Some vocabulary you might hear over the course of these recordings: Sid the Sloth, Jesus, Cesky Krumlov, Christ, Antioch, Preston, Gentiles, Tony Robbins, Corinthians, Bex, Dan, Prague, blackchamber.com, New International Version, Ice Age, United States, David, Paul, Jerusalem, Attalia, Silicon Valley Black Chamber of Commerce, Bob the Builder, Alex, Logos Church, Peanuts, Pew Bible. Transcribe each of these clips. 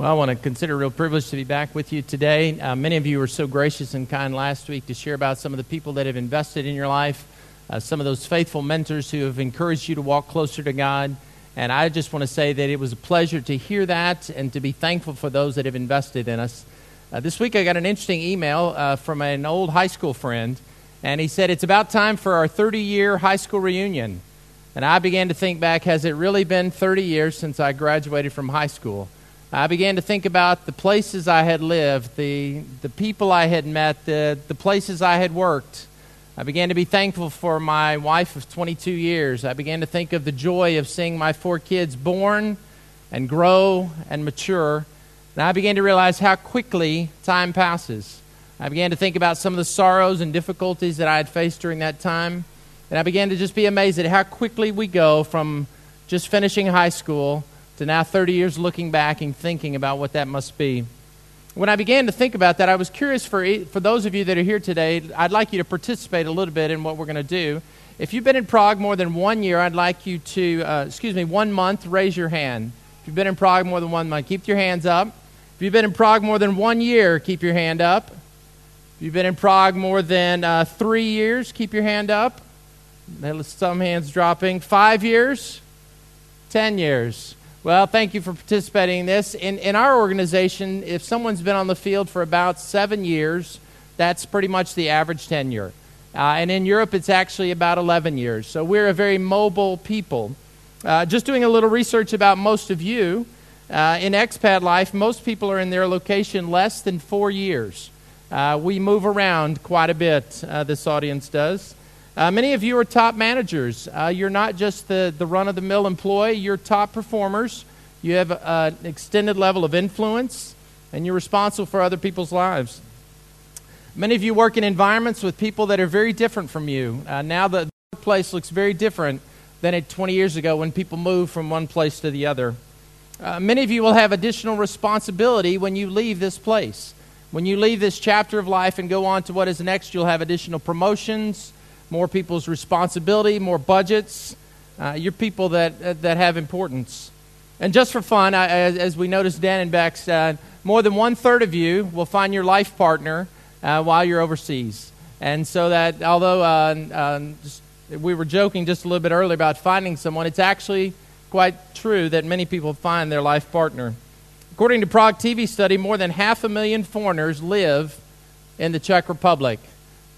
Well, I want to consider it a real privilege to be back with you today. Many of you were so gracious and kind last week to share about some of the people that have invested in your life, some of those faithful mentors who have encouraged you to walk closer to God. And I just want to say that it was a pleasure to hear that and to be thankful for those that have invested in us. This week I got an interesting email from an old high school friend, and he said, "It's about time for our 30-year high school reunion." And I began to think back, has it really been 30 years since I graduated from high school? I began to think about the places I had lived, the people I had met, the places I had worked. I began to be thankful for my wife of 22 years. I began to think of the joy of seeing my 4 kids born and grow and mature. And I began to realize how quickly time passes. I began to think about some of the sorrows and difficulties that I had faced during that time. And I began to just be amazed at how quickly we go from just finishing high school to now 30 years looking back and thinking about what that must be. When I began to think about that, I was curious for those of you that are here today, I'd like you to participate a little bit in what we're going to do. If you've been in Prague more than 1 year, I'd like you to, 1 month, raise your hand. If you've been in Prague more than 1 month, keep your hands up. If you've been in Prague more than 1 year, keep your hand up. If you've been in Prague more than 3 years, keep your hand up. Some hands dropping. 5 years, 10 years. Well, thank you for participating in this. In our organization, if someone's been on the field for about 7 years, that's pretty much the average tenure. And in Europe, it's actually about 11 years. So we're a very mobile people. Just doing a little research about most of you, in expat life, most people are in their location less than 4 years. We move around quite a bit, this audience does. Many of you are top managers. You're not just the run-of-the-mill employee. You're top performers. You have an extended level of influence, and you're responsible for other people's lives. Many of you work in environments with people that are very different from you. Now the workplace looks very different than it 20 years ago when people moved from one place to the other. Many of you will have additional responsibility when you leave this place. When you leave this chapter of life and go on to what is next, you'll have additional promotions, more people's responsibility, more budgets. You're people that have importance. And just for fun, as we noticed, Dan and Bex, more than 1/3 of you will find your life partner while you're overseas. And so that, although we were joking just a little bit earlier about finding someone, it's actually quite true that many people find their life partner. According to Prague TV study, more than 500,000 foreigners live in the Czech Republic.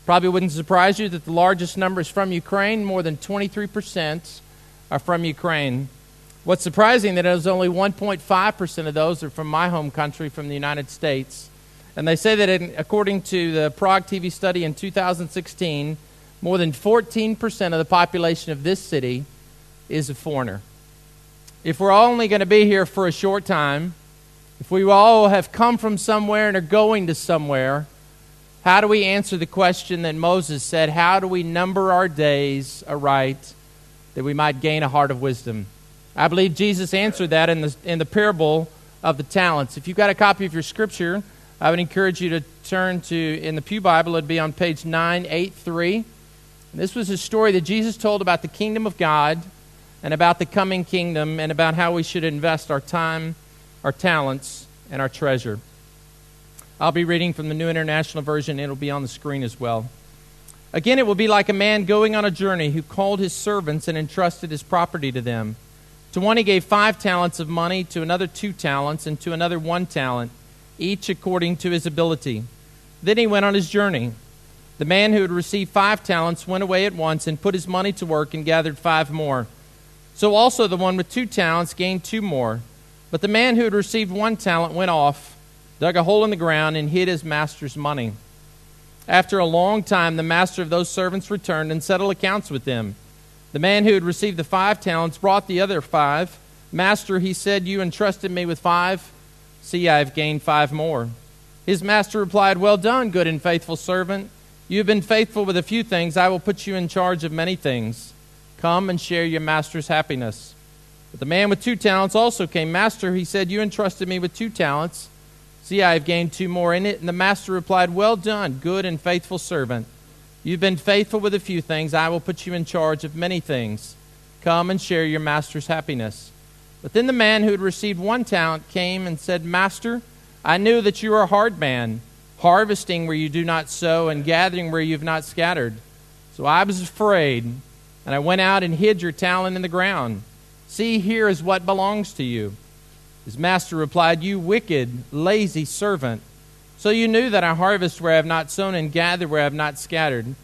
Probably wouldn't surprise you that the largest number is from Ukraine. More than 23% are from Ukraine. What's surprising that it was only 1.5% of those are from my home country, from the United States. And they say that according to the Prague TV study in 2016, more than 14% of the population of this city is a foreigner. If we're only going to be here for a short time, if we all have come from somewhere and are going to somewhere, how do we answer the question that Moses said, how do we number our days aright that we might gain a heart of wisdom? I believe Jesus answered that in the parable of the talents. If you've got a copy of your scripture, I would encourage you to turn to, in the Pew Bible, it would be on page 983. And this was a story that Jesus told about the kingdom of God and about the coming kingdom and about how we should invest our time, our talents, and our treasure. I'll be reading from the New International Version. It'll be on the screen as well. Again, it will be like a man going on a journey who called his servants and entrusted his property to them. To one he gave 5 talents of money, to another 2 talents, and to another 1 talent, each according to his ability. Then he went on his journey. The man who had received 5 talents went away at once and put his money to work and gathered 5 more. So also the one with 2 talents gained 2 more. But the man who had received 1 talent went off, dug a hole in the ground, and hid his master's money. After a long time, the master of those servants returned and settled accounts with them. The man who had received the 5 talents brought the other 5. Master, he said, you entrusted me with 5. See, I have gained 5 more. His master replied, well done, good and faithful servant. You have been faithful with a few things. I will put you in charge of many things. Come and share your master's happiness. But the man with 2 talents also came. Master, he said, you entrusted me with 2 talents. See, I have gained 2 more in it. And the master replied, well done, good and faithful servant. You've been faithful with a few things. I will put you in charge of many things. Come and share your master's happiness. But then the man who had received 1 talent came and said, 'Master, I knew that you are a hard man, harvesting where you do not sow and gathering where you have not scattered. So I was afraid, and I went out and hid your talent in the ground. See, here is what belongs to you.' His master replied, 'You wicked, lazy servant. So you knew that I harvest where I have not sown and gather where I have not scattered.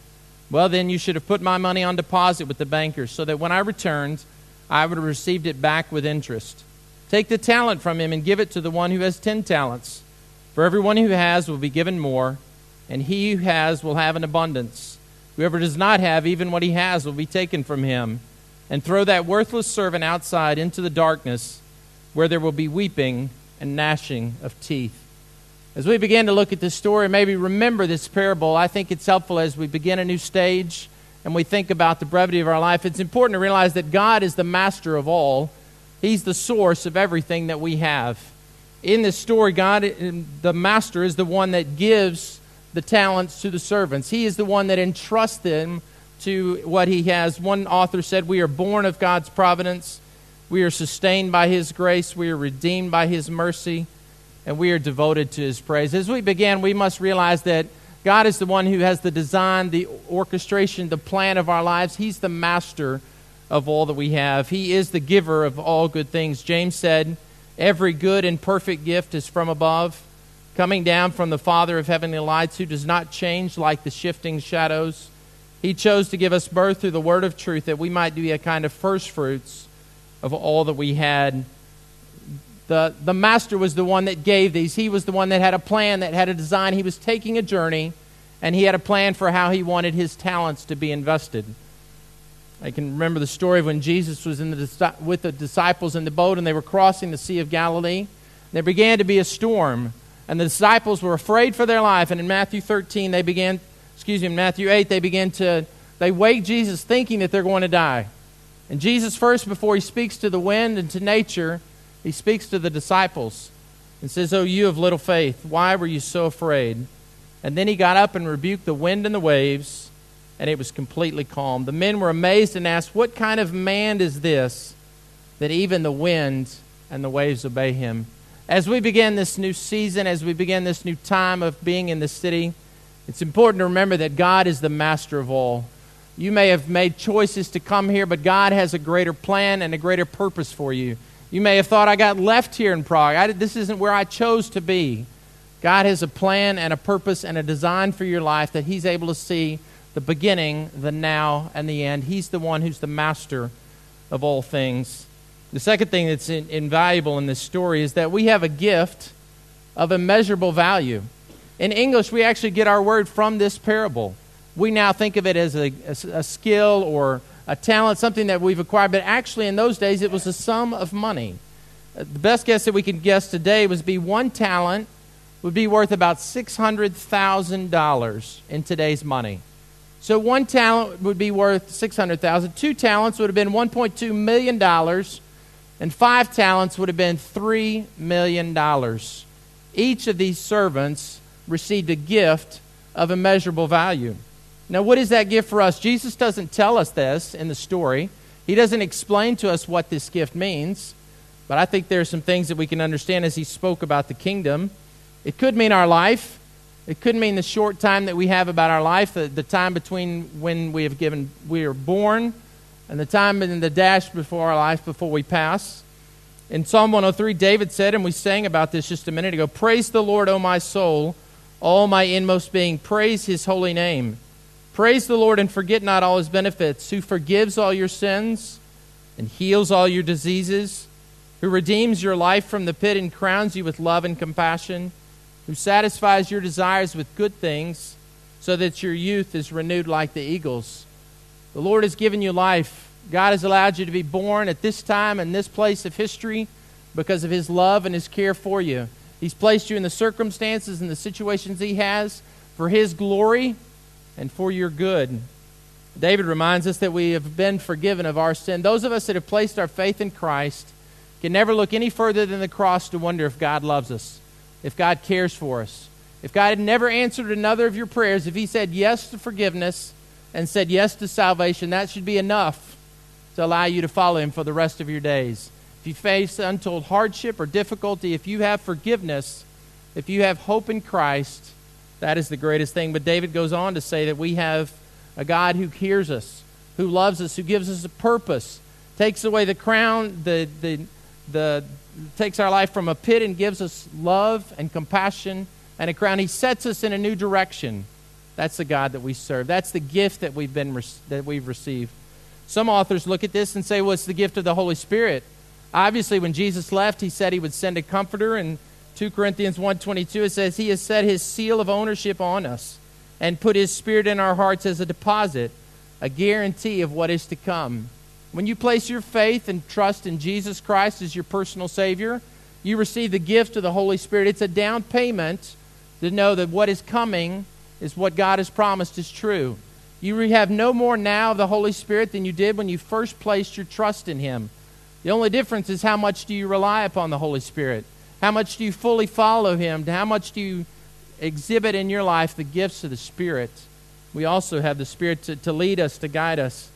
Well, then you should have put my money on deposit with the bankers, so that when I returned, I would have received it back with interest. Take the talent from him and give it to the one who has 10 talents. For everyone who has will be given more, and he who has will have an abundance. Whoever does not have, even what he has will be taken from him. And throw that worthless servant outside into the darkness, where there will be weeping and gnashing of teeth." As we begin to look at this story, maybe remember this parable. I think it's helpful as we begin a new stage and we think about the brevity of our life. It's important to realize that God is the master of all. He's the source of everything that we have. In this story, God, the master, is the one that gives the talents to the servants. He is the one that entrusts them to what he has. One author said, "We are born of God's providence. We are sustained by his grace. We are redeemed by his mercy. And we are devoted to his praise." As we begin, we must realize that God is the one who has the design, the orchestration, the plan of our lives. He's the master of all that we have. He is the giver of all good things. James said, "Every good and perfect gift is from above, coming down from the Father of heavenly lights, who does not change like the shifting shadows. He chose to give us birth through the word of truth, that we might be a kind of first fruits of all that we had." The master was the one that gave these. He was the one that had a plan, that had a design. He was taking a journey, and he had a plan for how he wanted his talents to be invested. I can remember the story of when Jesus was with the disciples in the boat, and they were crossing the Sea of Galilee. There began to be a storm, and the disciples were afraid for their life. And in Matthew 8, they wake Jesus thinking that they're going to die. And Jesus first, before he speaks to the wind and to nature, he speaks to the disciples and says, "Oh, you of little faith, why were you so afraid?" And then he got up and rebuked the wind and the waves, and it was completely calm. The men were amazed and asked, "What kind of man is this, that even the wind and the waves obey him?" As we begin this new season, as we begin this new time of being in the city, it's important to remember that God is the master of all. You may have made choices to come here, but God has a greater plan and a greater purpose for you. You may have thought, "I got left here in Prague. This isn't where I chose to be." God has a plan and a purpose and a design for your life that he's able to see the beginning, the now, and the end. He's the one who's the master of all things. The second thing that's invaluable in this story is that we have a gift of immeasurable value. In English, we actually get our word from this parable. We now think of it as a skill or a talent, something that we've acquired, but actually in those days it was a sum of money. The best guess that we could guess today would be 1 talent would be worth about $600,000 in today's money. So 1 talent would be worth $600,000. 2 talents would have been $1.2 million, and 5 talents would have been $3 million. Each of these servants received a gift of immeasurable value. Now, what is that gift for us? Jesus doesn't tell us this in the story. He doesn't explain to us what this gift means, but I think there are some things that we can understand as he spoke about the kingdom. It could mean our life. It could mean the short time that we have about our life, the time between when we are born and the time in the dash before our life, before we pass. In Psalm 103, David said, and we sang about this just a minute ago, "Praise the Lord, O my soul, all my inmost being. Praise his holy name. Praise the Lord and forget not all his benefits, who forgives all your sins and heals all your diseases, who redeems your life from the pit and crowns you with love and compassion, who satisfies your desires with good things so that your youth is renewed like the eagles." The Lord has given you life. God has allowed you to be born at this time and this place of history because of his love and his care for you. He's placed you in the circumstances and the situations he has for his glory and for your good. David reminds us that we have been forgiven of our sin. Those of us that have placed our faith in Christ can never look any further than the cross to wonder if God loves us, if God cares for us. If God had never answered another of your prayers, if he said yes to forgiveness and said yes to salvation, that should be enough to allow you to follow him for the rest of your days. if you face untold hardship or difficulty, if you have forgiveness, if you have hope in Christ, that is the greatest thing. But David goes on to say that we have a God who hears us, who loves us, who gives us a purpose, takes away the crown, takes our life from a pit and gives us love and compassion and a crown. He sets us in a new direction. That's the God that we serve. That's the gift that we've received. Some authors look at this and say, well, it's the gift of the Holy Spirit. Obviously, when Jesus left, he said he would send a comforter. In 2 Corinthians 1:22, it says, he has set his seal of ownership on us and put his Spirit in our hearts as a deposit, a guarantee of what is to come. When you place your faith and trust in Jesus Christ as your personal Savior, you receive the gift of the Holy Spirit. It's a down payment to know that what is coming is what God has promised is true. You have no more now of the Holy Spirit than you did when you first placed your trust in Him. The only difference is how much do you rely upon the Holy Spirit? How much do you fully follow Him? How much do you exhibit in your life the gifts of the Spirit? We also have the Spirit to lead us, to guide us.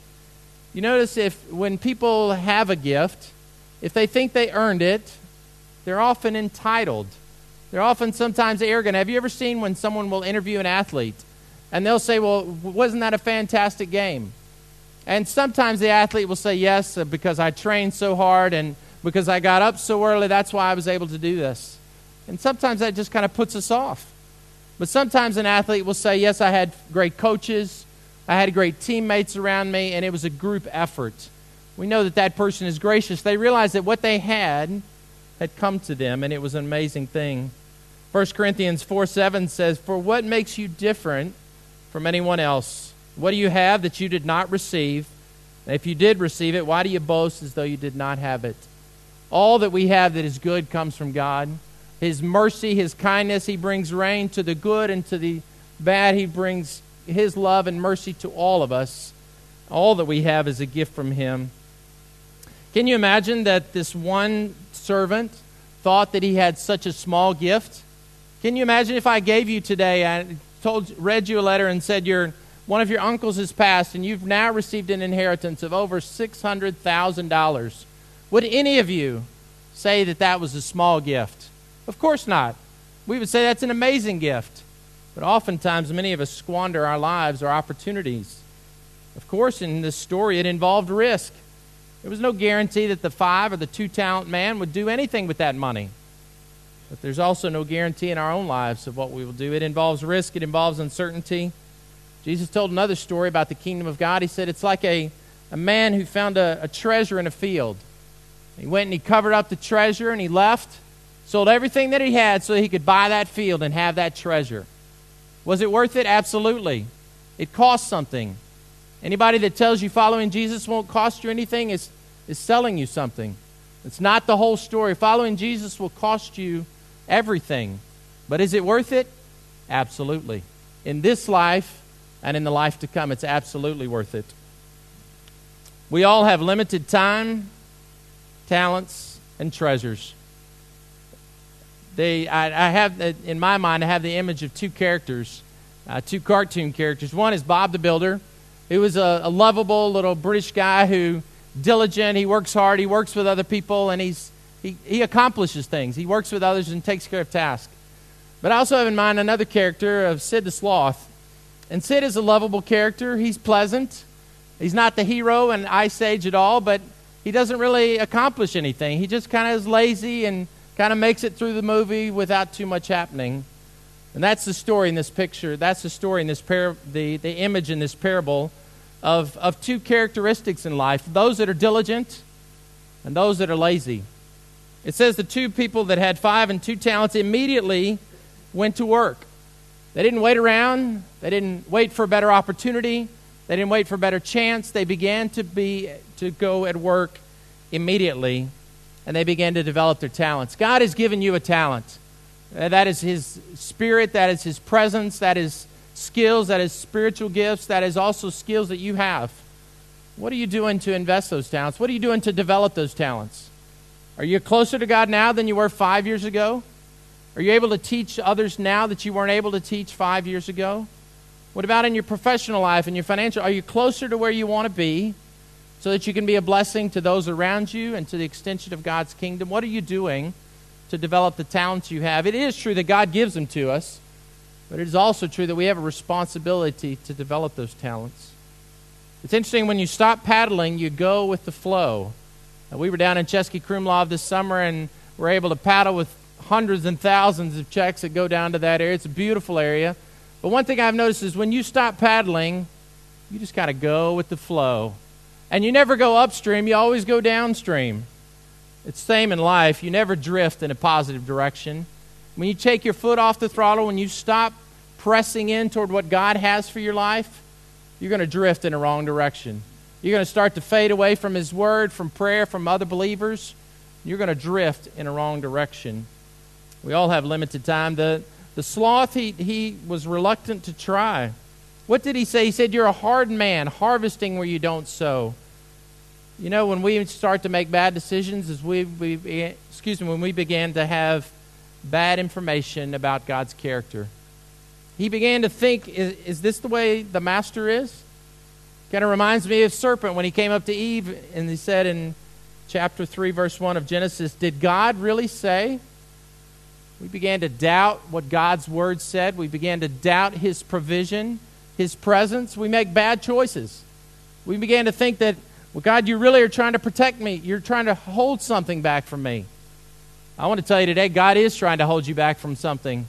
You notice when people have a gift, if they think they earned it, they're often entitled. They're often sometimes arrogant. Have you ever seen when someone will interview an athlete and they'll say, well, wasn't that a fantastic game? And sometimes the athlete will say, yes, because I trained so hard and because I got up so early, that's why I was able to do this. And sometimes that just kind of puts us off. But sometimes an athlete will say, yes, I had great coaches, I had great teammates around me, and it was a group effort. We know that that person is gracious. They realize that what they had come to them, and it was an amazing thing. 1 Corinthians 4:7 says, for what makes you different from anyone else? What do you have that you did not receive? And if you did receive it, why do you boast as though you did not have it? All that we have that is good comes from God. His mercy, His kindness, He brings rain to the good and to the bad. He brings His love and mercy to all of us. All that we have is a gift from Him. Can you imagine that this one servant thought that he had such a small gift? Can you imagine if I gave you today, I read you a letter and said one of your uncles has passed and you've now received an inheritance of over $600,000. Would any of you say that that was a small gift? Of course not. We would say that's an amazing gift. But oftentimes, many of us squander our lives or opportunities. Of course, in this story, it involved risk. There was no guarantee that the 5 or the 2-talent man would do anything with that money. But there's also no guarantee in our own lives of what we will do. It involves risk. It involves uncertainty. Jesus told another story about the kingdom of God. He said it's like a man who found a treasure in a field. He went and he covered up the treasure and he left, sold everything that he had so he could buy that field and have that treasure. Was it worth it? Absolutely. It cost something. Anybody that tells you following Jesus won't cost you anything is selling you something. It's not the whole story. Following Jesus will cost you everything. But is it worth it? Absolutely. In this life and in the life to come, it's absolutely worth it. We all have limited time, talents, and treasures. I have in my mind, I have the image of two characters, two cartoon characters. One is Bob the Builder, who was a lovable little British guy who diligent. He works hard. He works with other people, and he accomplishes things. He works with others and takes care of tasks. But I also have in mind another character of Sid the Sloth, and Sid is a lovable character. He's pleasant. He's not the hero in Ice Age at all, but he doesn't really accomplish anything. He just kind of is lazy and kind of makes it through the movie without too much happening. And that's the story in this picture. That's the story in this the image in this parable of two characteristics in life, those that are diligent and those that are lazy. It says the two people that had 5 and 2 talents immediately went to work. They didn't wait around. They didn't wait for a better opportunity. They didn't wait for a better chance. They began to go at work immediately. And they began to develop their talents. God has given you a talent. That is His Spirit. That is His presence. That is skills. That is spiritual gifts. That is also skills that you have. What are you doing to invest those talents? What are you doing to develop those talents? Are you closer to God now than you were 5 years ago? Are you able to teach others now that you weren't able to teach 5 years ago? What about in your professional life and your financial? Are you closer to where you want to be so that you can be a blessing to those around you and to the extension of God's kingdom? What are you doing to develop the talents you have? It is true that God gives them to us, but it is also true that we have a responsibility to develop those talents. It's interesting, when you stop paddling, you go with the flow. Now, we were down in Cesky Krumlov this summer, and we're able to paddle with hundreds and thousands of Czechs that go down to that area. It's a beautiful area. But one thing I've noticed is when you stop paddling, you just got to go with the flow. And you never go upstream. You always go downstream. It's the same in life. You never drift in a positive direction. When you take your foot off the throttle, when you stop pressing in toward what God has for your life, you're going to drift in a wrong direction. You're going to start to fade away from His Word, from prayer, from other believers. You're going to drift in a wrong direction. We all have limited time. The sloth, he was reluctant to try. What did he say? He said, "You're a hard man, harvesting where you don't sow." You know, when we start to make bad decisions, is when we began to have bad information about God's character. He began to think, is this the way the master is? Kind of reminds me of serpent when he came up to Eve and he said in chapter 3, verse 1 of Genesis, "Did God really say?" We began to doubt what God's word said. We began to doubt His provision, His presence. We make bad choices. We began to think that, well, God, you really are trying to protect me. You're trying to hold something back from me. I want to tell you today, God is trying to hold you back from something.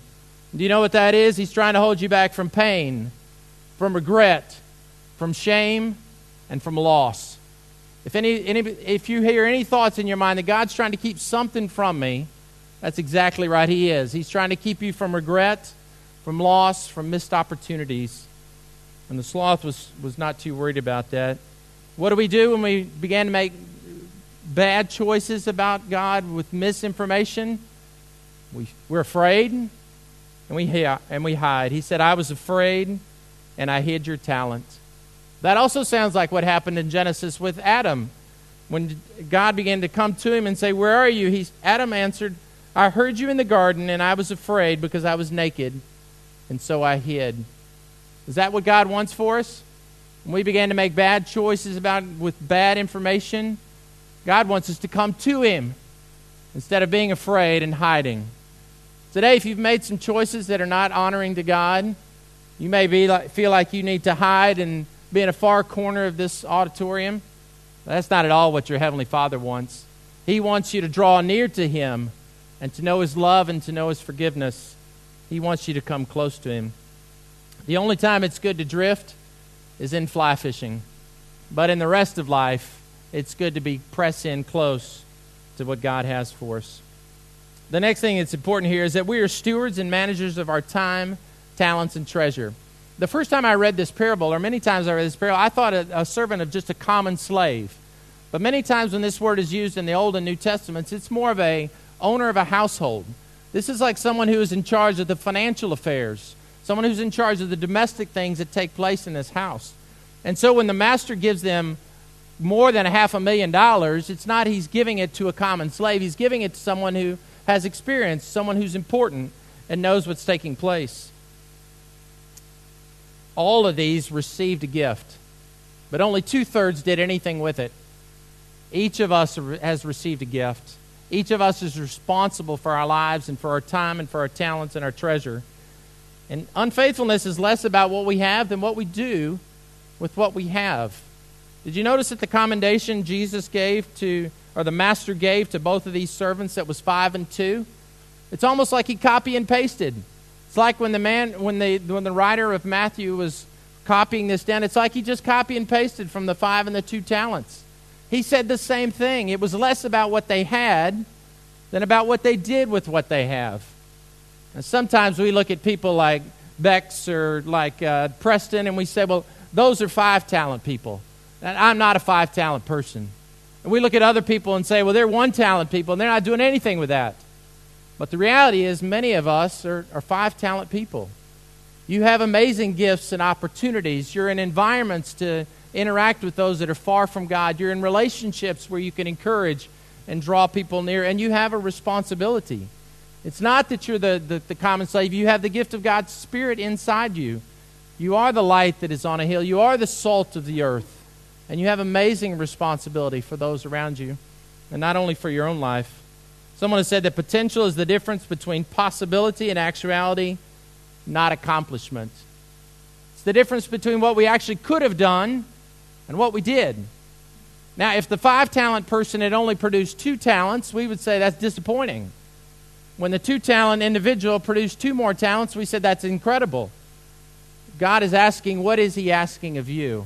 Do you know what that is? He's trying to hold you back from pain, from regret, from shame, and from loss. If you hear any thoughts in your mind that God's trying to keep something from me, that's exactly right. He is. He's trying to keep you from regret, from loss, from missed opportunities. And the sloth was not too worried about that. What do we do when we began to make bad choices about God with misinformation? We're afraid, and we hide. He said, "I was afraid, and I hid your talent." That also sounds like what happened in Genesis with Adam. When God began to come to him and say, "Where are you?" Adam answered, "I heard you in the garden, and I was afraid because I was naked, and so I hid." Is that what God wants for us? When we began to make bad choices with bad information, God wants us to come to Him instead of being afraid and hiding. Today, if you've made some choices that are not honoring to God, you may feel like you need to hide and be in a far corner of this auditorium. That's not at all what your Heavenly Father wants. He wants you to draw near to Him and to know His love and to know His forgiveness. He wants you to come close to Him. The only time it's good to drift is in fly fishing. But in the rest of life, it's good to be pressed in close to what God has for us. The next thing that's important here is that we are stewards and managers of our time, talents, and treasure. The first time I read this parable, or many times I read this parable, I thought a servant of just a common slave. But many times when this word is used in the Old and New Testaments, it's more of a owner of a household. This is like someone who is in charge of the financial affairs, someone who's in charge of the domestic things that take place in this house. And so when the master gives them more than $500,000, it's not he's giving it to a common slave. He's giving it to someone who has experience, someone who's important and knows what's taking place. All of these received a gift, but only two-thirds did anything with it. Each of us has received a gift. Each of us is responsible for our lives and for our time and for our talents and our treasure. And unfaithfulness is less about what we have than what we do with what we have. Did you notice that the commendation Jesus gave to, or the master gave to both of these servants, that was 5 and 2? It's almost like he copy and pasted. It's like when the writer of Matthew was copying this down, it's like he just copy and pasted from the 5 and the 2 talents. He said the same thing. It was less about what they had than about what they did with what they have. And sometimes we look at people like Bex or like Preston, and we say, well, those are 5-talent people. And I'm not a 5-talent person. And we look at other people and say, well, they're 1-talent people, and they're not doing anything with that. But the reality is many of us are 5-talent people. You have amazing gifts and opportunities. You're in environments to interact with those that are far from God. You're in relationships where you can encourage and draw people near, and you have a responsibility. It's not that you're the common slave. You have the gift of God's Spirit inside you. You are the light that is on a hill. You are the salt of the earth. And you have amazing responsibility for those around you, and not only for your own life. Someone has said that potential is the difference between possibility and actuality, not accomplishment. It's the difference between what we actually could have done and what we did. Now, if the 5-talent person had only produced 2 talents, we would say that's disappointing. When the 2-talent individual produced 2 more talents, we said that's incredible. God is asking, what is he asking of you?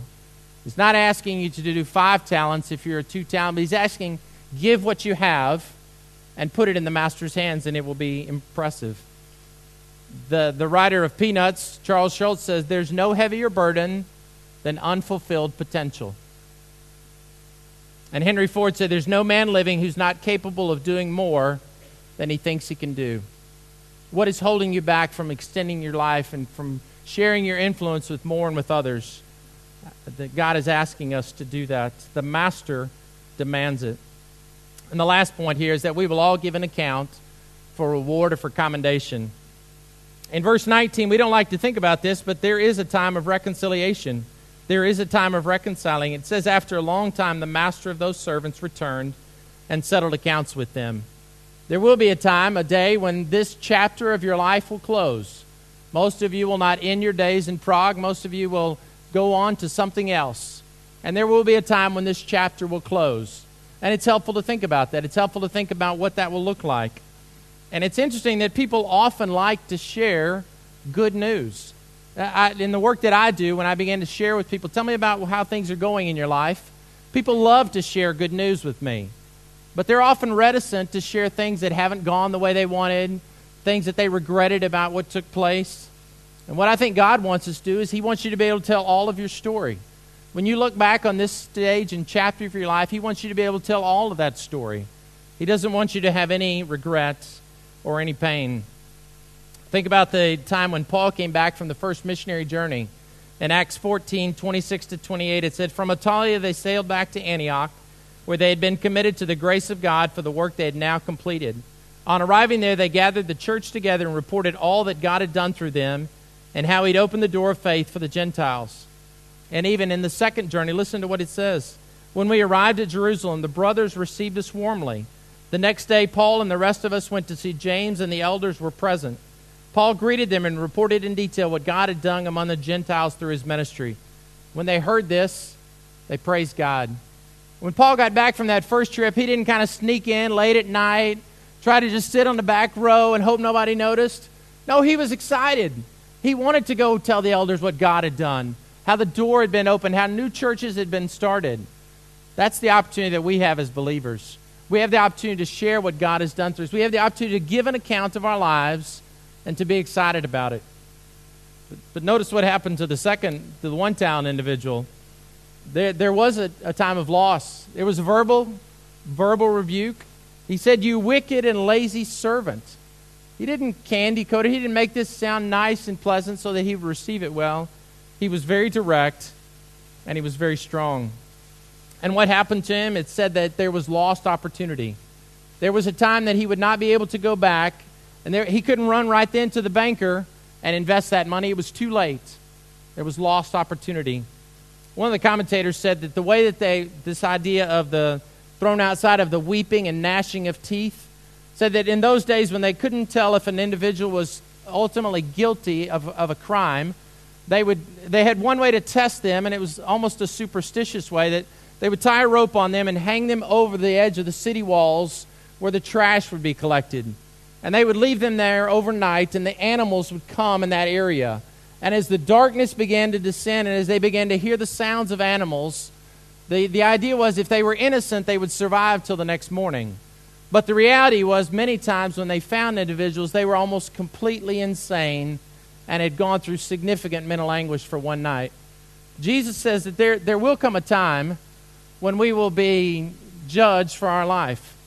He's not asking you to do 5 talents if you're a 2-talent, but he's asking, give what you have and put it in the master's hands, and it will be impressive. The writer of Peanuts, Charles Schulz, says, there's no heavier burden than unfulfilled potential. And Henry Ford said, there's no man living who's not capable of doing more than he thinks he can do. What is holding you back from extending your life and from sharing your influence with more and with others? That God is asking us to do that. The master demands it. And the last point here is that we will all give an account for reward or for commendation. In verse 19, we don't like to think about this, but there is a time of reconciliation. There is a time of reconciling. It says, after a long time, the master of those servants returned and settled accounts with them. There will be a time, a day, when this chapter of your life will close. Most of you will not end your days in Prague. Most of you will go on to something else. And there will be a time when this chapter will close. And it's helpful to think about that. It's helpful to think about what that will look like. And it's interesting that people often like to share good news. In the work that I do, when I began to share with people, tell me about how things are going in your life, people love to share good news with me. But they're often reticent to share things that haven't gone the way they wanted, things that they regretted about what took place. And what I think God wants us to do is he wants you to be able to tell all of your story. When you look back on this stage and chapter of your life, he wants you to be able to tell all of that story. He doesn't want you to have any regrets or any pain. Think about the time when Paul came back from the first missionary journey. In Acts 14, 26 to 28, it said, from Attalia they sailed back to Antioch, where they had been committed to the grace of God for the work they had now completed. On arriving there, they gathered the church together and reported all that God had done through them and how he'd opened the door of faith for the Gentiles. And even in the second journey, listen to what it says. When we arrived at Jerusalem, the brothers received us warmly. The next day, Paul and the rest of us went to see James, and the elders were present. Paul greeted them and reported in detail what God had done among the Gentiles through his ministry. When they heard this, they praised God. When Paul got back from that first trip, he didn't kind of sneak in late at night, try to just sit on the back row and hope nobody noticed. No, he was excited. He wanted to go tell the elders what God had done, how the door had been opened, how new churches had been started. That's the opportunity that we have as believers. We have the opportunity to share what God has done through us. We have the opportunity to give an account of our lives and to be excited about it. But notice what happened to the 1-talent individual. There was a time of loss. There was verbal rebuke. He said, you wicked and lazy servant. He didn't candy coat it. He didn't make this sound nice and pleasant so that he would receive it well. He was very direct, and he was very strong. And what happened to him? It said that there was lost opportunity. There was a time that he would not be able to go back, and he couldn't run right then to the banker and invest that money. It was too late. There was lost opportunity. One of the commentators said that the way that this idea of the thrown outside of the weeping and gnashing of teeth, said that in those days when they couldn't tell if an individual was ultimately guilty of a crime, they had one way to test them, and it was almost a superstitious way that they would tie a rope on them and hang them over the edge of the city walls where the trash would be collected. And they would leave them there overnight, and the animals would come in that area. And as the darkness began to descend and as they began to hear the sounds of animals, the idea was if they were innocent, they would survive till the next morning. But the reality was many times when they found individuals, they were almost completely insane and had gone through significant mental anguish for one night. Jesus says that there will come a time when we will be judged for our life.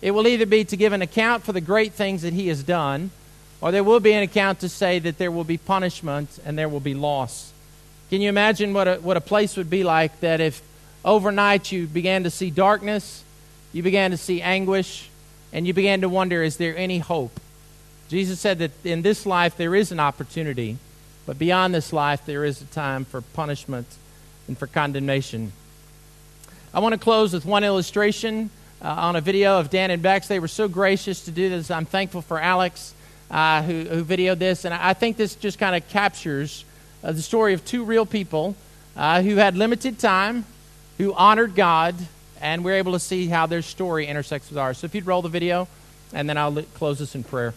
It will either be to give an account for the great things that he has done, or there will be an account to say that there will be punishment and there will be loss. Can you imagine what a place would be like that if overnight you began to see darkness, you began to see anguish, and you began to wonder, is there any hope? Jesus said that in this life there is an opportunity, but beyond this life there is a time for punishment and for condemnation. I want to close with one illustration on a video of Dan and Bex. They were so gracious to do this. I'm thankful for Alex who videoed this. And I think this just kind of captures the story of two real people who had limited time, who honored God, and we're able to see how their story intersects with ours. So if you'd roll the video, and then I'll close this in prayer.